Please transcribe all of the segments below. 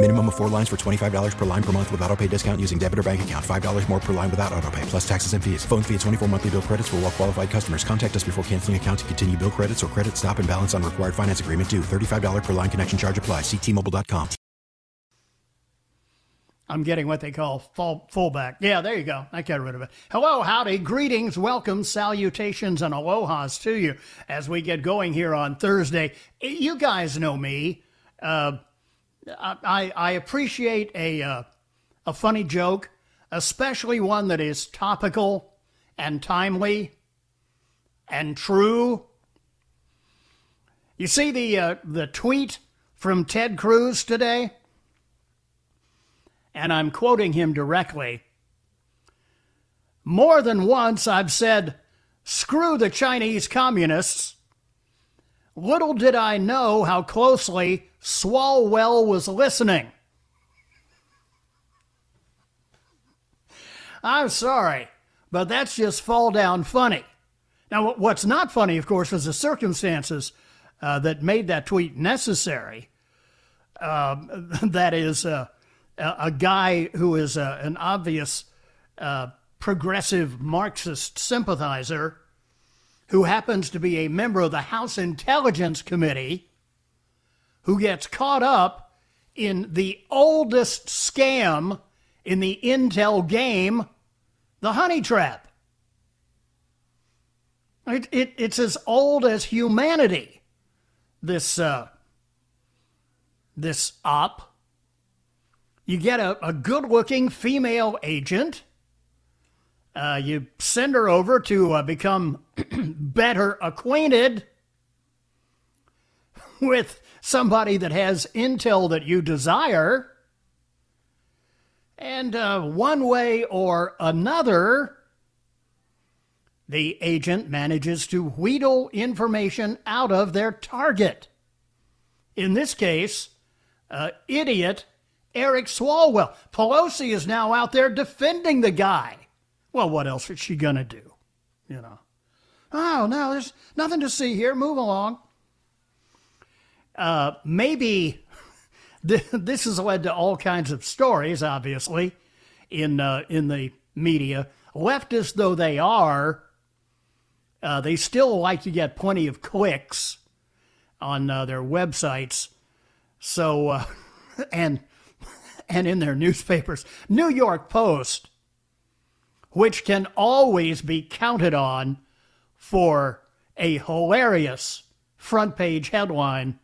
Minimum of 4 lines for $25 per line per month with auto pay discount using debit or bank account. $5 more per line without auto pay, plus taxes and fees. Phone fee at 24 monthly bill credits for all well qualified customers. Contact us before canceling account to continue bill credits or credit stop and balance on required finance agreement due. $35 per line connection charge applies. See T-Mobile.com. I'm getting what they call fullback. Yeah, there you go. I got rid of it. Hello, howdy, greetings, welcome, salutations, and alohas to you as we get going here on Thursday. You guys know me. I appreciate a funny joke, especially one that is topical and timely and true. You see the tweet from Ted Cruz today? And I'm quoting him directly. More than once I've said, screw the Chinese communists. Little did I know how closely Swalwell was listening. I'm sorry, but that's just fall down funny. Now, what's not funny, of course, is the circumstances that made that tweet necessary. That is a guy who is an obvious progressive Marxist sympathizer who happens to be a member of the House Intelligence Committee, who gets caught up in the oldest scam in the intel game, the honey trap. It's as old as humanity, this op. You get a good-looking female agent. You send her over to become better acquainted with somebody that has intel that you desire. And one way or another, the agent manages to wheedle information out of their target. In this case, idiot Eric Swalwell. Pelosi is now out there defending the guy. Well, what else is she going to do? You know, oh, no, there's nothing to see here. Move along. Maybe this has led to all kinds of stories, obviously, in the media. Leftists, though they are, they still like to get plenty of clicks on their websites. So, and in their newspapers. New York Post, which can always be counted on for a hilarious front-page headline,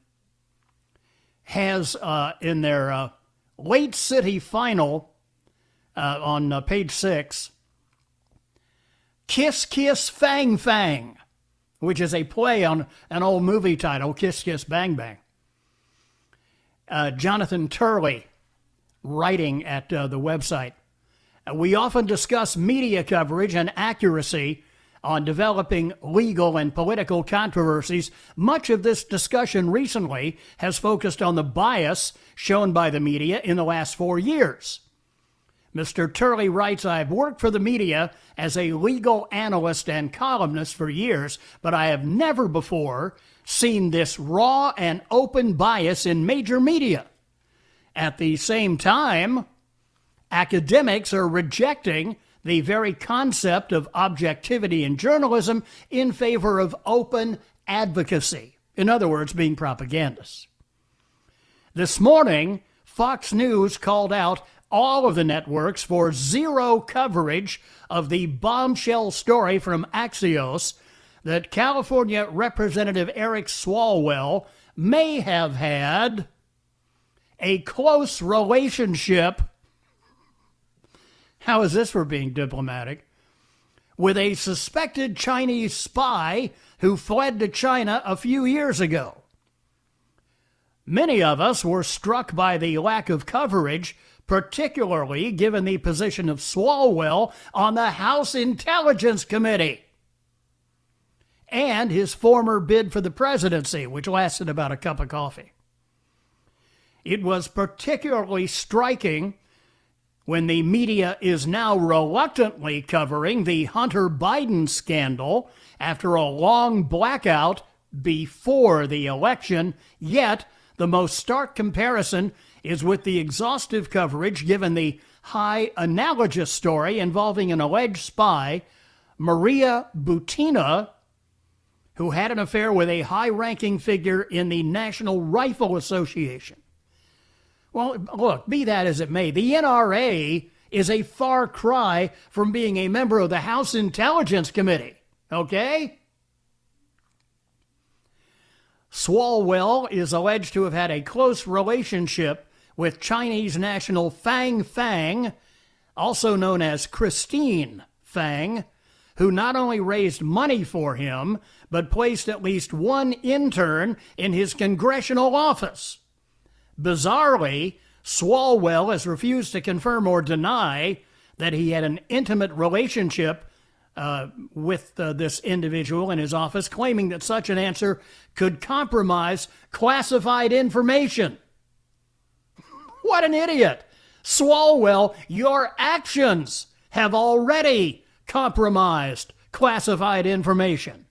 has in their late city final on page 6, Kiss Kiss Fang Fang, which is a play on an old movie title, Kiss Kiss Bang Bang. Jonathan Turley writing at the website. We often discuss media coverage and accuracy on developing legal and political controversies. Much of this discussion recently has focused on the bias shown by the media in the last 4 years. Mr. Turley writes, I've worked for the media as a legal analyst and columnist for years, but I have never before seen this raw and open bias in major media. At the same time, academics are rejecting the very concept of objectivity in journalism in favor of open advocacy. In other words, being propagandists. This morning, Fox News called out all of the networks for zero coverage of the bombshell story from Axios that California Representative Eric Swalwell may have had a close relationship, how is this for being diplomatic, with a suspected Chinese spy who fled to China a few years ago. Many of us were struck by the lack of coverage, particularly given the position of Swalwell on the House Intelligence Committee and his former bid for the presidency, which lasted about a cup of coffee. It was particularly striking when the media is now reluctantly covering the Hunter Biden scandal after a long blackout before the election, yet the most stark comparison is with the exhaustive coverage given the high analogous story involving an alleged spy, Maria Butina, who had an affair with a high-ranking figure in the National Rifle Association. Well, look, be that as it may, the NRA is a far cry from being a member of the House Intelligence Committee, okay? Swalwell is alleged to have had a close relationship with Chinese national Fang, also known as Christine Fang, who not only raised money for him, but placed at least one intern in his congressional office. Bizarrely, Swalwell has refused to confirm or deny that he had an intimate relationship with this individual in his office, claiming that such an answer could compromise classified information. What an idiot! Swalwell, your actions have already compromised classified information.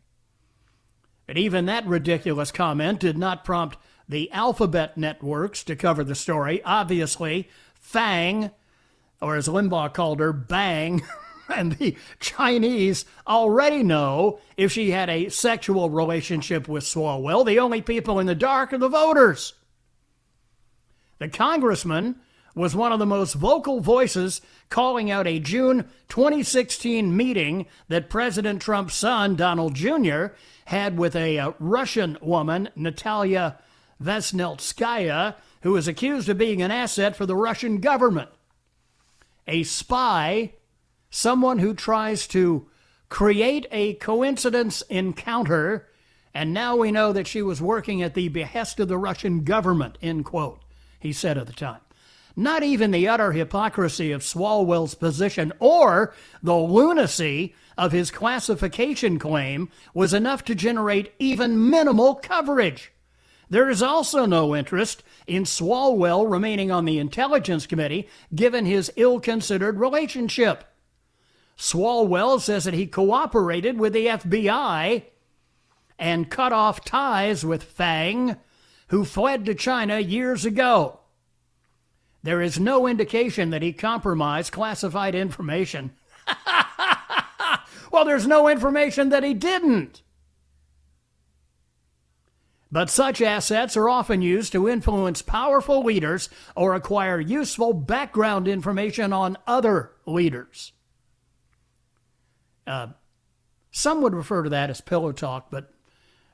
And even that ridiculous comment did not prompt the alphabet networks to cover the story. Obviously, Fang, or as Limbaugh called her, Bang, and the Chinese already know if she had a sexual relationship with Swalwell. The only people in the dark are the voters. The congressman was one of the most vocal voices calling out a June 2016 meeting that President Trump's son, Donald Jr., had with a Russian woman, Natalia Vesnelskaya, who was accused of being an asset for the Russian government. A spy, someone who tries to create a coincidence encounter, and now we know that she was working at the behest of the Russian government, end quote, he said at the time. Not even the utter hypocrisy of Swalwell's position or the lunacy of his classification claim was enough to generate even minimal coverage. There is also no interest in Swalwell remaining on the Intelligence Committee, given his ill-considered relationship. Swalwell says that he cooperated with the FBI and cut off ties with Fang, who fled to China years ago. There is no indication that he compromised classified information. Well, there's no information that he didn't. But such assets are often used to influence powerful leaders or acquire useful background information on other leaders. Some would refer to that as pillow talk, but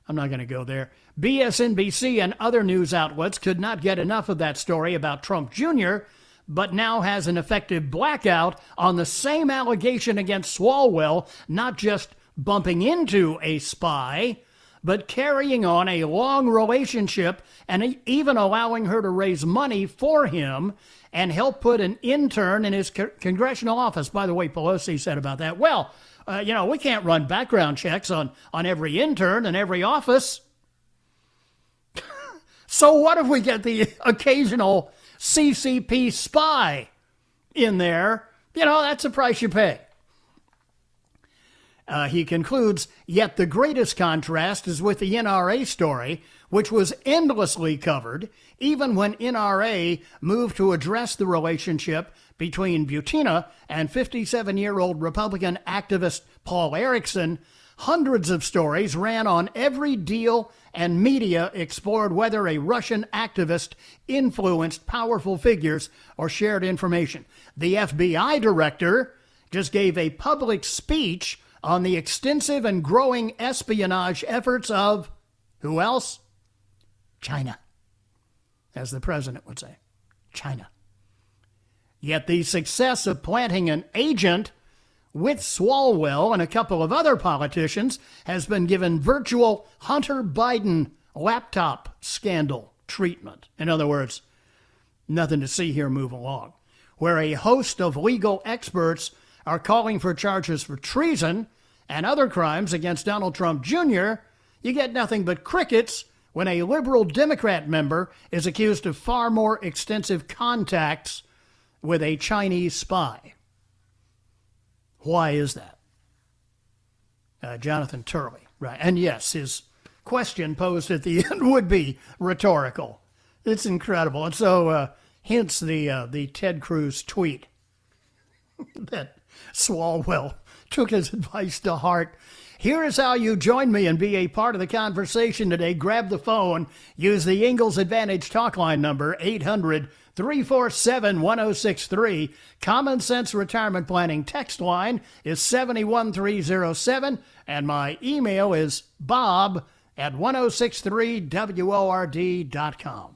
I'm not going to go there. MSNBC and other news outlets could not get enough of that story about Trump Jr., but now has an effective blackout on the same allegation against Swalwell, not just bumping into a spy, but carrying on a long relationship and even allowing her to raise money for him and help put an intern in his congressional office. By the way, Pelosi said about that, well, we can't run background checks on every intern and every office. So what if we get the occasional CCP spy in there? That's the price you pay. He concludes, yet the greatest contrast is with the NRA story, which was endlessly covered, even when NRA moved to address the relationship between Butina and 57-year-old Republican activist Paul Erickson. Hundreds of stories ran on every deal, and media explored whether a Russian activist influenced powerful figures or shared information. The FBI director just gave a public speech on the extensive and growing espionage efforts of, who else? China, as the president would say, China. Yet the success of planting an agent with Swalwell and a couple of other politicians has been given virtual Hunter Biden laptop scandal treatment. In other words, nothing to see here, move along, where a host of legal experts are calling for charges for treason and other crimes against Donald Trump Jr., you get nothing but crickets when a liberal Democrat member is accused of far more extensive contacts with a Chinese spy. Why is that? Jonathan Turley, right? And yes, his question posed at the end would be rhetorical. It's incredible. And so, hence the Ted Cruz tweet that Swalwell took his advice to heart. Here is how you join me and be a part of the conversation today. Grab the phone. Use the Ingalls Advantage talk line number 800-347-1063. Common Sense Retirement Planning text line is 71307. And my email is bob@1063WORD.com.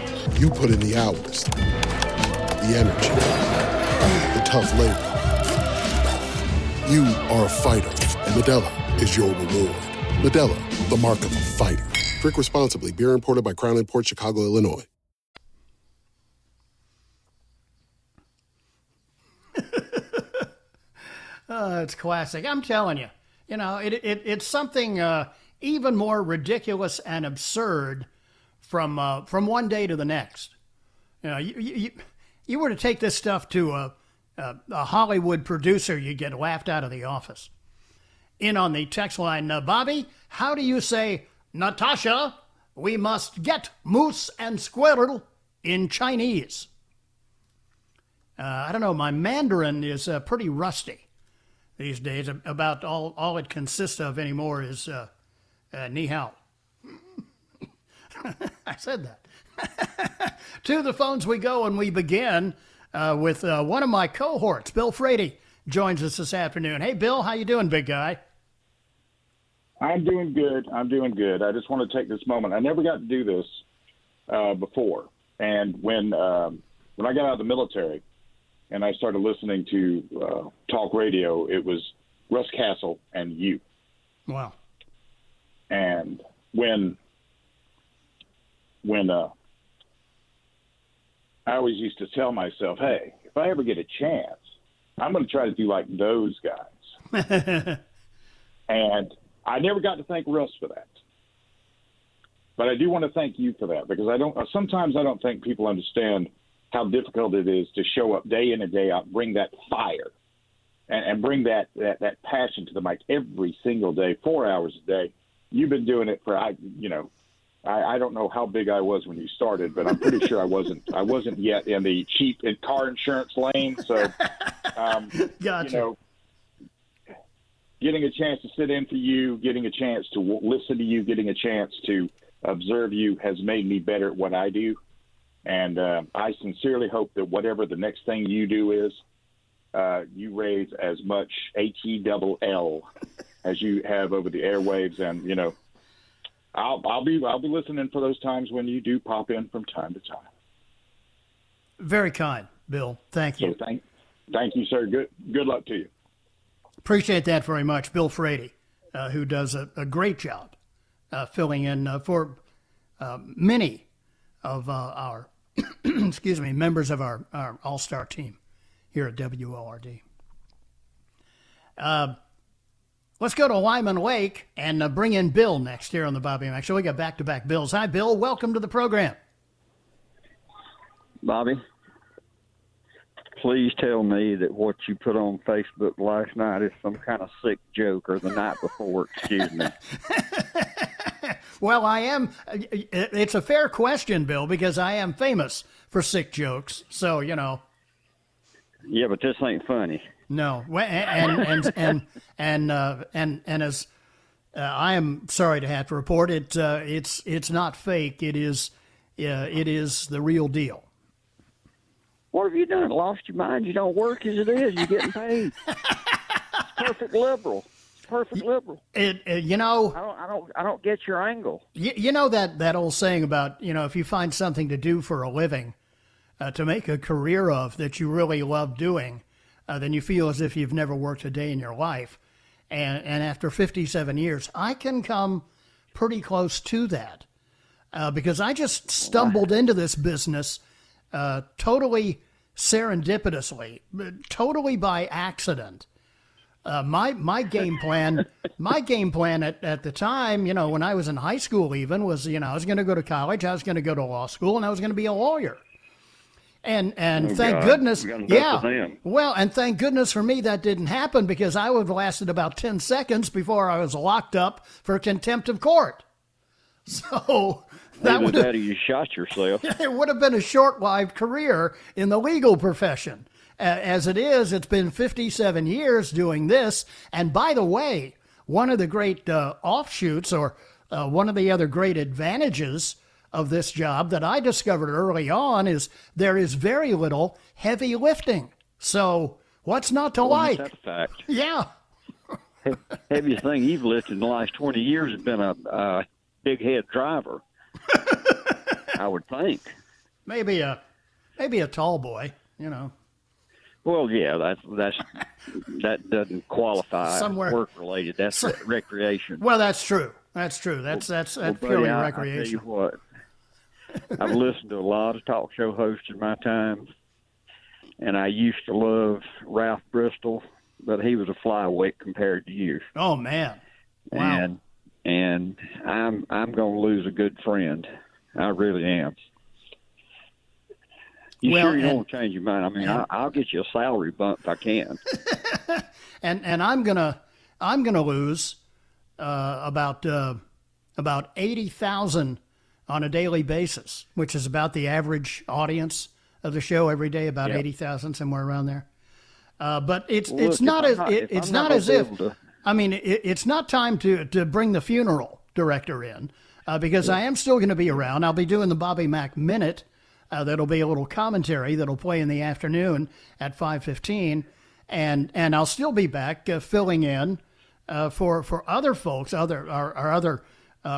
You put in the hours, the energy, the tough labor. You are a fighter, and Medela is your reward. Medela, the mark of a fighter. Drink responsibly. Beer imported by Crown Imports, Chicago, Illinois. It's classic. I'm telling you. You know, it's something even more ridiculous and absurd from one day to the next. You know, you were to take this stuff to a Hollywood producer, you'd get laughed out of the office. In on the text line, Bobby, how do you say, Natasha, we must get moose and squirrel in Chinese? I don't know, my Mandarin is pretty rusty these days. About all it consists of anymore is ni hao. I said that. To the phones we go, and we begin with one of my cohorts. Bill Frady joins us this afternoon. Hey, Bill, how you doing, big guy? I'm doing good. I just want to take this moment. I never got to do this before. And when I got out of the military and I started listening to talk radio, it was Russ Castle and you. Wow. And when I always used to tell myself, hey, if I ever get a chance, I'm going to try to do like those guys. And I never got to thank Russ for that. But I do want to thank you for that, because sometimes I don't think people understand how difficult it is to show up day in and day out, bring that fire and bring that passion to the mic every single day, 4 hours a day. You've been doing it for, I don't know how big I was when you started, but I'm pretty sure I wasn't yet in the cheap and car insurance lane. So, gotcha. You know, getting a chance to sit in for you, getting a chance to listen to you, getting a chance to observe you has made me better at what I do. And I sincerely hope that whatever the next thing you do is, you raise as much ATLL as you have over the airwaves. And, you know, I'll be listening for those times when you do pop in from time to time. Very kind, Bill. Thank you. So thank you, sir. Good luck to you. Appreciate that very much. Bill Frady, who does a great job filling in for many of our members of our all-star team here at WLRD. Let's go to Wyman Wake and bring in Bill next here on the Bobby Mac Show. We got back-to-back Bills. Hi, Bill. Welcome to the program. Bobby, please tell me that what you put on Facebook last night is some kind of sick joke, or the night before, excuse me. Well, I am. It's a fair question, Bill, because I am famous for sick jokes. So, you know. Yeah, but this ain't funny. No, and as I am sorry to have to report it, it's not fake. It is the real deal. What have you done? Lost your mind? You don't work as it is. You're getting paid. It's perfect liberal. You know. I don't get your angle. You know that old saying about, you know, if you find something to do for a living, to make a career of that you really love doing, then you feel as if you've never worked a day in your life. And after 57 years, I can come pretty close to that, because I just stumbled into this business totally serendipitously, totally by accident. My game plan, at the time, you know, when I was in high school even, was, you know, I was going to go to college, I was going to go to law school, and I was going to be a lawyer. And thank goodness. Yeah. Well, and thank goodness for me that didn't happen, because I would have lasted about 10 seconds before I was locked up for contempt of court. So that would have, you shot yourself. It would have been a short-lived career in the legal profession. As it is, it's been 57 years doing this. And by the way, one of the great offshoots, or one of the other great advantages of this job that I discovered early on, is there is very little heavy lifting. So what's not to like? That's a fact. Yeah. Heaviest thing you've lifted in the last 20 years has been a big head driver. I would think. Maybe a tall boy, you know. Well, yeah, that doesn't qualify work related. That's recreation. Well, that's true. That's purely recreation. I tell you what, I've listened to a lot of talk show hosts in my time, and I used to love Ralph Bristol, but he was a flyweight compared to you. Oh man! Wow. And I'm going to lose a good friend. I really am. You don't change your mind? I mean, I'll get you a salary bump if I can. and I'm gonna lose about 80,000 on a daily basis, which is about the average audience of the show every day, about 80,000, somewhere around there. But it's not time to bring the funeral director in, because I am still going to be around. I'll be doing the Bobby Mac Minute. That'll be a little commentary that'll play in the afternoon at 5:15, and I'll still be back filling in for other folks, our other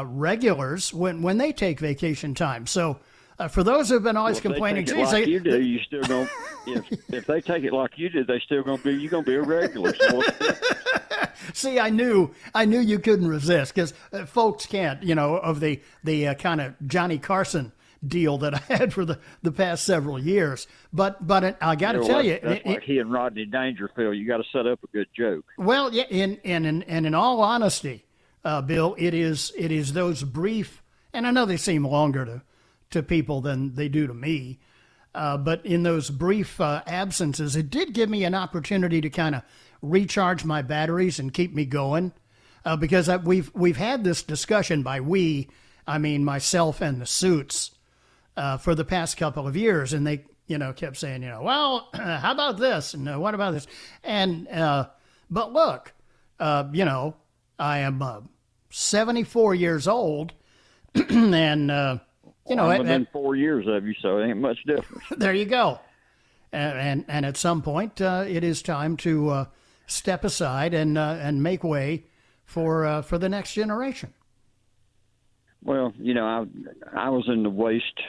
regulars when they take vacation time. So for those who've been always complaining, if they take it like you did, they still gonna be, you're gonna be a regular. So. See, I knew you couldn't resist, because folks can't, you know, of the kind of Johnny Carson deal that I had for the past several years. But I got to tell you, that's like he and Rodney Dangerfield. You got to set up a good joke. Well, yeah, and in all honesty, Bill, it is those brief, and I know they seem longer to people than they do to me, but in those brief absences, it did give me an opportunity to kind of recharge my batteries and keep me going, because we've had this discussion, by we, I mean myself and the suits, for the past couple of years, and they, you know, kept saying, you know, well, how about this, and what about this, and but look, you know, I am 74 years old, and you know, within 4 years of you, so it ain't much difference. There you go. And at some point, it is time to step aside and make way for the next generation. Well, you know, I was in the waste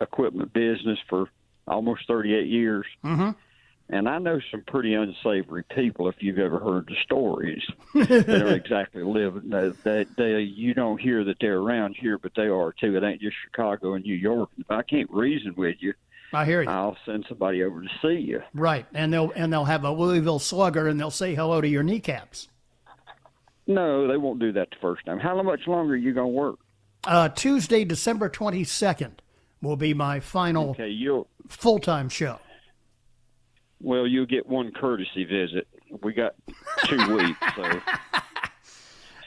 equipment business for almost 38 years, mm-hmm. and I know some pretty unsavory people. If you've ever heard the stories, they're exactly living. They you don't hear that they're around here, but they are too. It ain't just Chicago and New York. If I can't reason with you, I hear you. I'll send somebody over to see you. Right, and they'll have a Louisville slugger, and they'll say hello to your kneecaps. No, they won't do that the first time. How much longer are you going to work? Tuesday, December 22nd will be my final full-time show. Well, you'll get one courtesy visit. We got 2 weeks,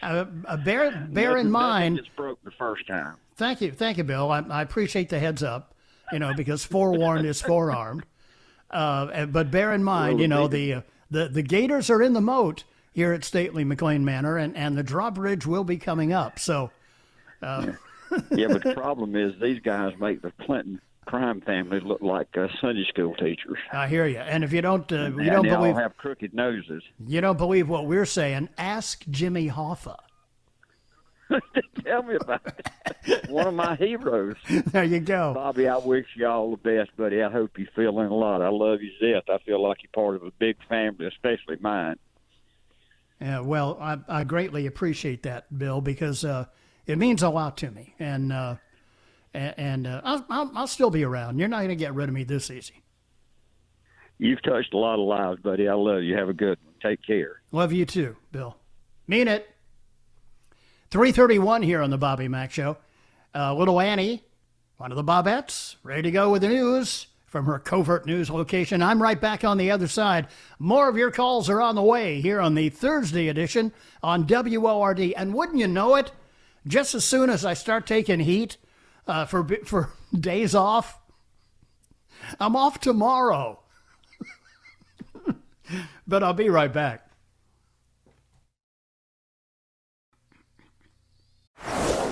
so... bear in mind... It's broke the first time. Thank you, Bill. I appreciate the heads up. You know, because forewarned is forearmed. But bear in mind, you know, the Gators are in the moat here at Stately McLean Manor, and the drawbridge will be coming up. So, yeah, but the problem is these guys make the Clinton crime family look like Sunday school teachers. I hear you. And if you don't, they all have crooked noses. You don't believe what we're saying? Ask Jimmy Hoffa. Tell me about it. One of my heroes. There you go. Bobby, I wish you all the best, buddy. I hope you're feeling a lot. I love you to death. I feel like you're part of a big family, especially mine. Yeah, well, I greatly appreciate that, Bill, because it means a lot to me. And I'll still be around. You're not going to get rid of me this easy. You've touched a lot of lives, buddy. I love you. Have a good one. Take care. Love you too, Bill. Mean it. 3:31 here on the Bobby Mac Show. Little Annie, one of the Bobettes, ready to go with the news from her covert news location. I'm right back on the other side. More of your calls are on the way here on the Thursday edition on WLRD. And wouldn't you know it, just as soon as I start taking heat for days off, I'm off tomorrow. But I'll be right back.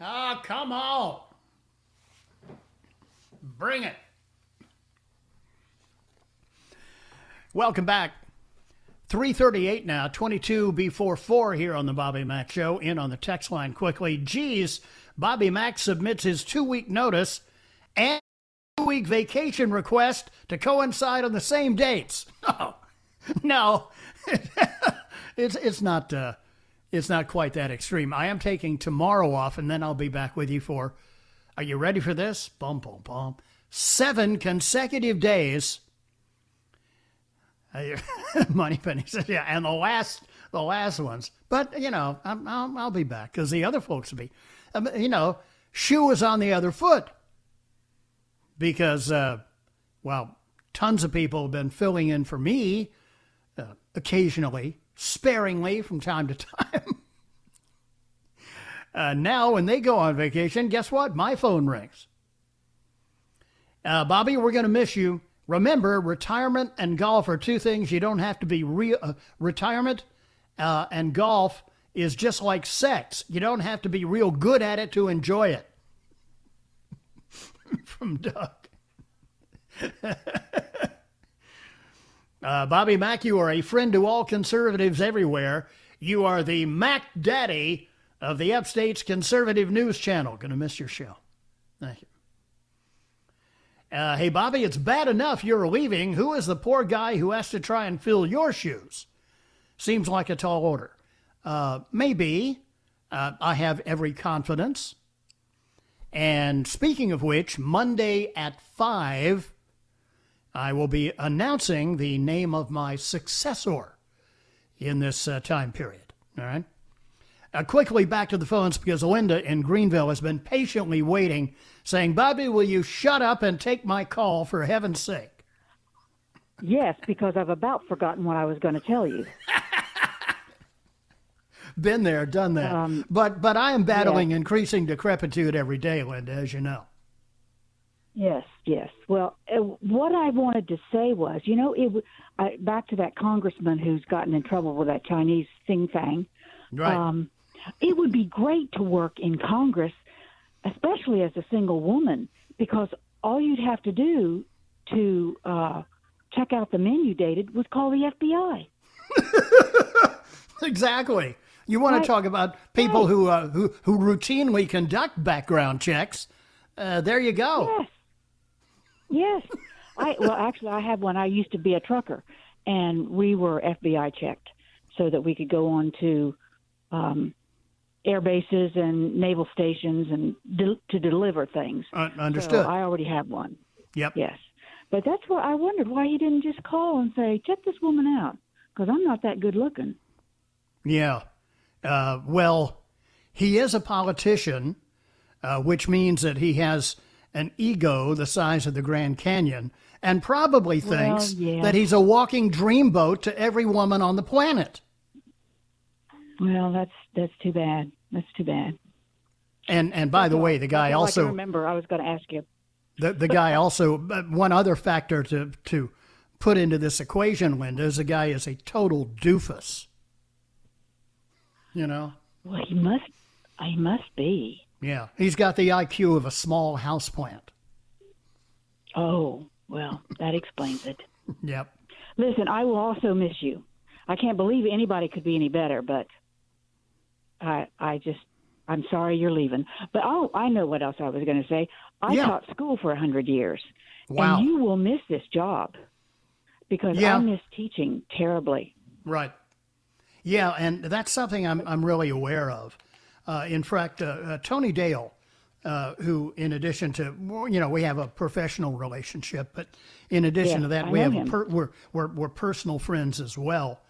Ah, come on. Bring it. Welcome back. 3:38 now, 22 before 4 here on the Bobby Mac Show. In on the text line quickly. Geez, Bobby Mac submits his 2-week notice and 2-week vacation request to coincide on the same dates. Oh, no. It's not... It's not quite that extreme. I am taking tomorrow off, and then I'll be back with you for, are you ready for this? Bum, bum, bum. 7 consecutive days. Moneypenny says, yeah, and the last ones. But, you know, I'll be back because the other folks will be. You know, shoe is on the other foot because, well, tons of people have been filling in for me occasionally. Sparingly from time to time. Now, when they go on vacation, guess what? My phone rings. Bobby, we're going to miss you. Remember, retirement and golf are two things you don't have to be real. Retirement and golf is just like sex. You don't have to be real good at it to enjoy it. From Doug. Bobby Mac, you are a friend to all conservatives everywhere. You are the Mac Daddy of the Upstate's conservative news channel. Going to miss your show. Thank you. Hey, Bobby, it's bad enough you're leaving. Who is the poor guy who has to try and fill your shoes? Seems like a tall order. Maybe. I have every confidence. And speaking of which, Monday at 5... I will be announcing the name of my successor in this time period, all right? Quickly back to the phones, because Linda in Greenville has been patiently waiting, saying, Bobby, will you shut up and take my call for heaven's sake? Yes, because I've about forgotten what I was going to tell you. Been there, done that. But I am battling increasing decrepitude every day, Linda, as you know. Yes. Well, what I wanted to say was, you know, back to that congressman who's gotten in trouble with that Chinese thing. Right. It would be great to work in Congress, especially as a single woman, because all you'd have to do to check out the menu dated was call the FBI. Exactly. You want to talk about people who routinely conduct background checks. There you go. Yes. Actually, I have one. I used to be a trucker, and we were FBI checked so that we could go on to air bases and naval stations and to deliver things. Understood. So I already have one. Yep. Yes. But that's why I wondered why he didn't just call and say, check this woman out, because I'm not that good looking. Yeah. Well, he is a politician, which means that he has an ego the size of the Grand Canyon and probably thinks that he's a walking dreamboat to every woman on the planet. Well, that's too bad. That's too bad. And by the way, the guy also... I can remember, I was going to ask you. The guy also, one other factor to put into this equation, Linda, is the guy is a total doofus. You know? Well, he must be. Yeah. He's got the IQ of a small houseplant. Oh, well, that explains it. Yep. Listen, I will also miss you. I can't believe anybody could be any better, but I'm sorry you're leaving. But I know what else I was going to say. I taught school for 100 years. Wow. And you will miss this job because I miss teaching terribly. Right. Yeah, and that's something I'm really aware of. In fact, Tony Dale, who in addition to, we have a professional relationship, but in addition to that, we're personal friends as well,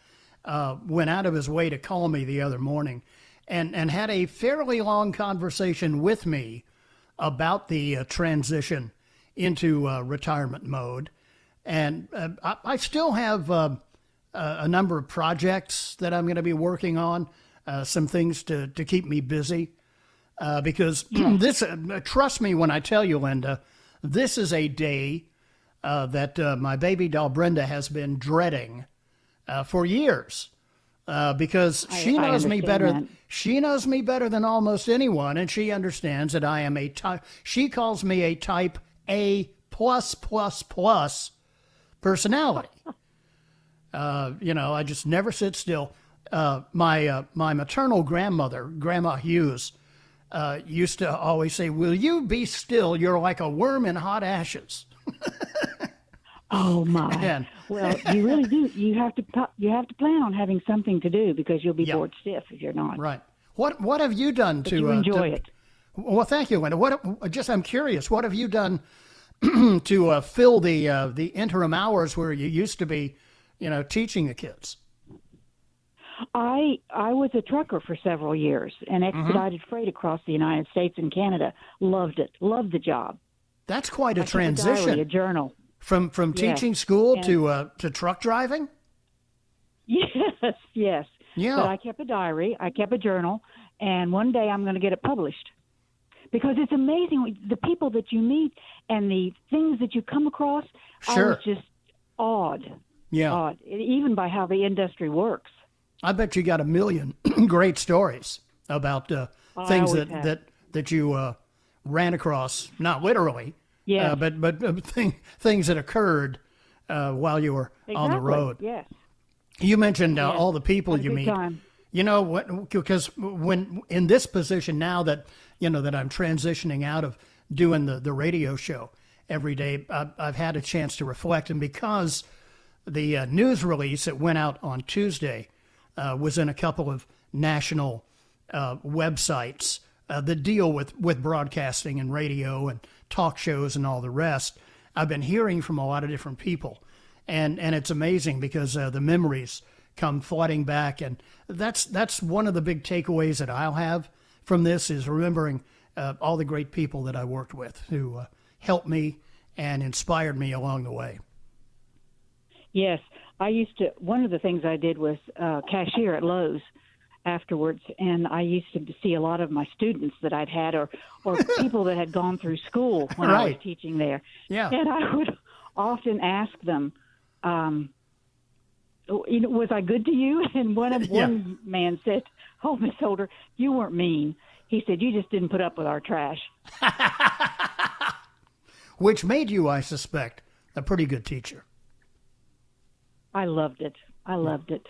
went out of his way to call me the other morning and had a fairly long conversation with me about the transition into retirement mode. And I still have... a number of projects that I'm going to be working on, some things to keep me busy, because this, trust me when I tell you, Linda, this is a day that my baby doll Brenda has been dreading for years, because she knows me better. She knows me better than almost anyone, and she understands that I am a type. She calls me a type A +++ personality. I just never sit still. My maternal grandmother, Grandma Hughes, used to always say, will you be still? You're like a worm in hot ashes. Oh, my. Well, you really do. You have to plan on having something to do because you'll be bored stiff if you're not. Right. What have you done to enjoy it? Well, thank you, Linda. I'm curious. What have you done to fill the interim hours where you used to be, teaching the kids? I was a trucker for several years and expedited freight across the United States and Canada. Loved it. Loved the job. That's quite a transition. Took a diary, a journal. From teaching school to truck driving? Yes. Yeah. But I kept a diary. I kept a journal. And one day I'm going to get it published. Because it's amazing the people that you meet and the things that you come across. Sure. I was just awed. Yeah. Even by how the industry works. I bet you got a million great stories about things that you ran across, not literally, things that occurred while you were on the road. Yes. You mentioned all the people you meet. Time. You know what? Because when in this position now that I'm transitioning out of doing the radio show every day, I've had a chance to reflect, and because the news release that went out on Tuesday was in a couple of national websites that deal with broadcasting and radio and talk shows and all the rest. I've been hearing from a lot of different people, and it's amazing because the memories come fighting back. And that's one of the big takeaways that I'll have from this is remembering all the great people that I worked with who helped me and inspired me along the way. Yes. I used to, one of the things I did was cashier at Lowe's afterwards, and I used to see a lot of my students that I'd had or people that had gone through school when right. I was teaching there. Yeah. And I would often ask them, was I good to you? And one man said, oh, Miss Holder, you weren't mean. He said, you just didn't put up with our trash. Which made you, I suspect, a pretty good teacher. I loved it. I loved it.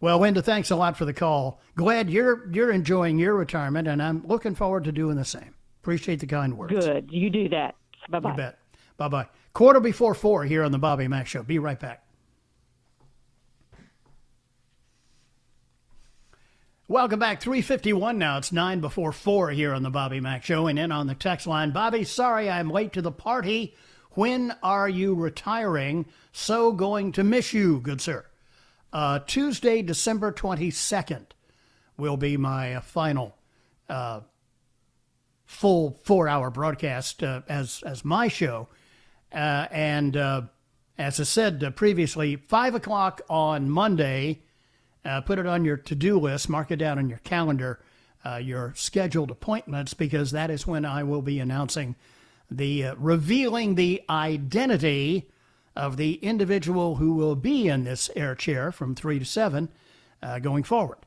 Well, Wenda, thanks a lot for the call. Glad you're enjoying your retirement, and I'm looking forward to doing the same. Appreciate the kind words. Good. You do that. Bye-bye. You bet. Bye-bye. 4:45 here on the Bobby Mack Show. Be right back. Welcome back. 3:51 now. It's 4:09 here on the Bobby Mack Show. And in on the text line, Bobby, sorry I'm late to the party. When are you retiring? So going to miss you, good sir. Tuesday, December 22nd will be my final full 4-hour broadcast as my show. And as I said previously, 5 o'clock on Monday, put it on your to-do list, mark it down on your calendar, your scheduled appointments, because that is when I will be announcing revealing the identity of the individual who will be in this air chair from 3 to 7 going forward.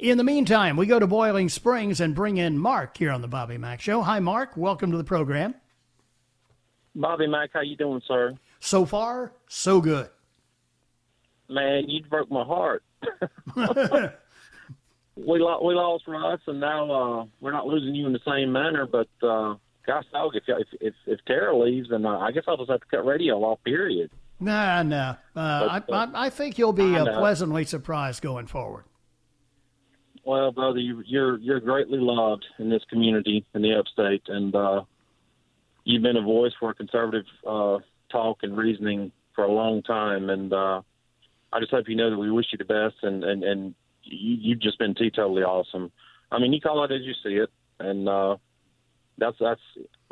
In the meantime, we go to Boiling Springs and bring in Mark here on the Bobby Mack Show. Hi, Mark. Welcome to the program. Bobby Mack, how you doing, sir? So far, so good. Man, you broke my heart. We lost Russ, and now we're not losing you in the same manner, but... Gosh, dog, if Tara leaves, then I guess I'll just have to cut radio off, period. No. I think you'll be pleasantly surprised going forward. Well, brother, you're greatly loved in this community, in the upstate, and you've been a voice for conservative talk and reasoning for a long time, and I just hope you know that we wish you the best, and you've just been totally awesome. I mean, you call it as you see it, and... That's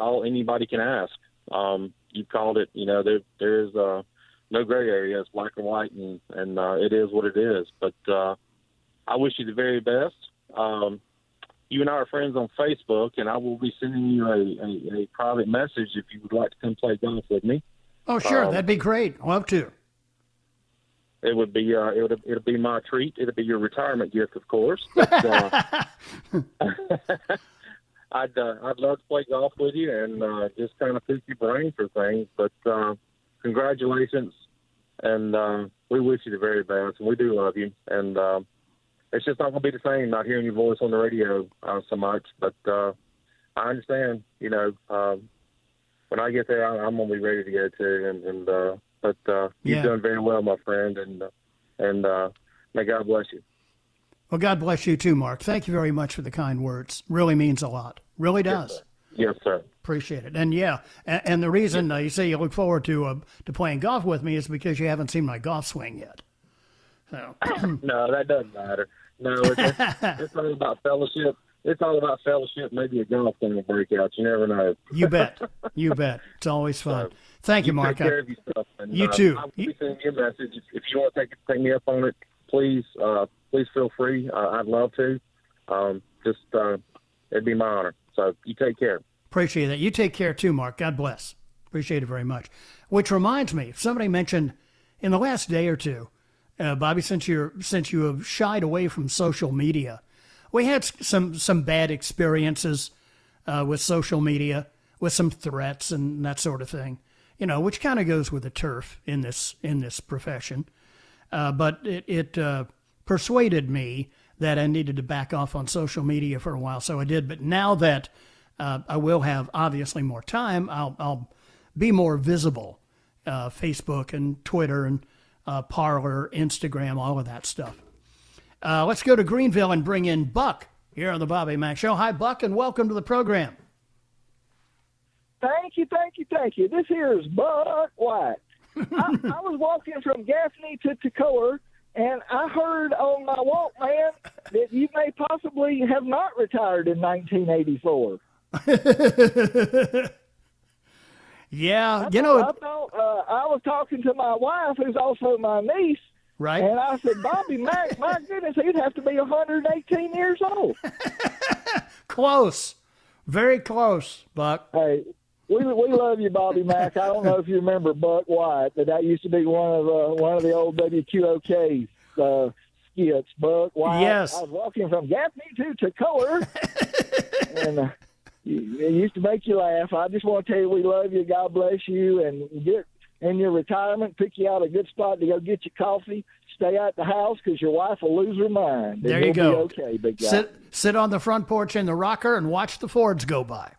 all anybody can ask. You called it, you know, there is no gray area. It's black and white, and it is what it is. But I wish you the very best. You and I are friends on Facebook, and I will be sending you a private message if you would like to come play golf with me. Oh, sure. That'd be great. I'd love to. It would be it'll be my treat. It'll be your retirement gift, of course. But, I'd love to play golf with you and just kind of pick your brain for things. But congratulations, and we wish you the very best. And we do love you. And it's just not going to be the same not hearing your voice on the radio so much. But I understand, you know, when I get there, I'm going to be ready to go too. But you've done very well, my friend, and may God bless you. Well, God bless you too, Mark. Thank you very much for the kind words. Really means a lot. Really does. Yes, sir. Appreciate it. And yeah, and the reason you say you look forward to playing golf with me is because you haven't seen my golf swing yet. So. No, that doesn't matter. No, it's all about fellowship. It's all about fellowship. Maybe a golf thing will break out. You never know. You bet. It's always fun. So, thank you, Mark. Take care of yourself. And, you too. I'll be sending you a message. If you want to take me up on it, please. Please feel free. I'd love to. It'd be my honor. So you take care. Appreciate that. You take care too, Mark. God bless. Appreciate it very much. Which reminds me, somebody mentioned in the last day or two, Bobby, since you have shied away from social media, we had some bad experiences with social media, with some threats and that sort of thing. You know, which kind of goes with the turf in this profession. But it persuaded me that I needed to back off on social media for a while, so I did. But now that I will have obviously more time, I'll be more visible, Facebook and Twitter and Parler, Instagram, all of that stuff. Let's go to Greenville and bring in Buck here on the Bobby Mack Show. Hi, Buck, and welcome to the program. Thank you. This here is Buck White. I was walking from Gaffney to Toccoa, And I heard on my Walkman that you may possibly have not retired in 1984. Yeah, you know. I was talking to my wife, who's also my niece. Right. And I said, Bobby Mack, my goodness, he'd have to be 118 years old. Close. Very close, Buck. Hey, we love you, Bobby Mack. I don't know if you remember Buck White, but that used to be one of the old WQOK skits. Buck White. Yes. I was walking from Gaffney to Tacoma, and it used to make you laugh. I just want to tell you we love you. God bless you, and get in your retirement. Pick you out a good spot to go get your coffee. Stay out the house because your wife will lose her mind. There you go. Okay, big guy. Sit on the front porch in the rocker and watch the Fords go by.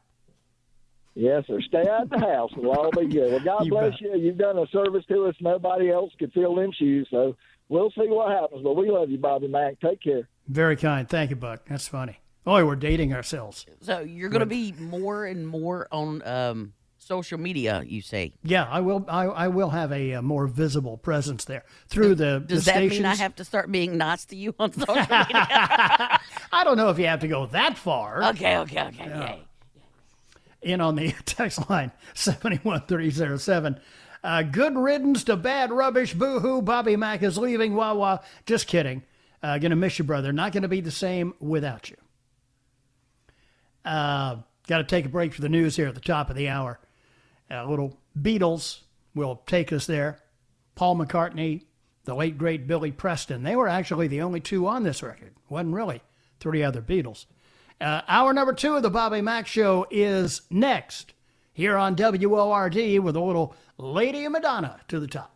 Yes, sir. Stay out the house. It'll all be good. Well, God bless you. You've done a service to us. Nobody else could fill them shoes. So we'll see what happens. But we love you, Bobby Mack. Take care. Very kind. Thank you, Buck. That's funny. Oh, we're dating ourselves. So you're going to be more and more on social media, you say? Yeah, I will. I will have a more visible presence there through Does that stations. Mean I have to start being nice to you on social media? I don't know if you have to go that far. Okay. Yeah. In on the text line, 71307. Good riddance to bad rubbish. Boo-hoo. Bobby Mack is leaving. Wah-wah. Just kidding. Going to miss you, brother. Not going to be the same without you. Got to take a break for the news here at the top of the hour. A little Beatles will take us there. Paul McCartney, the late, great Billy Preston. They were actually the only two on this record. Wasn't really three other Beatles. Hour number two of the Bobby Mack Show is next here on WLRD with a little Lady Madonna to the top.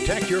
Protect your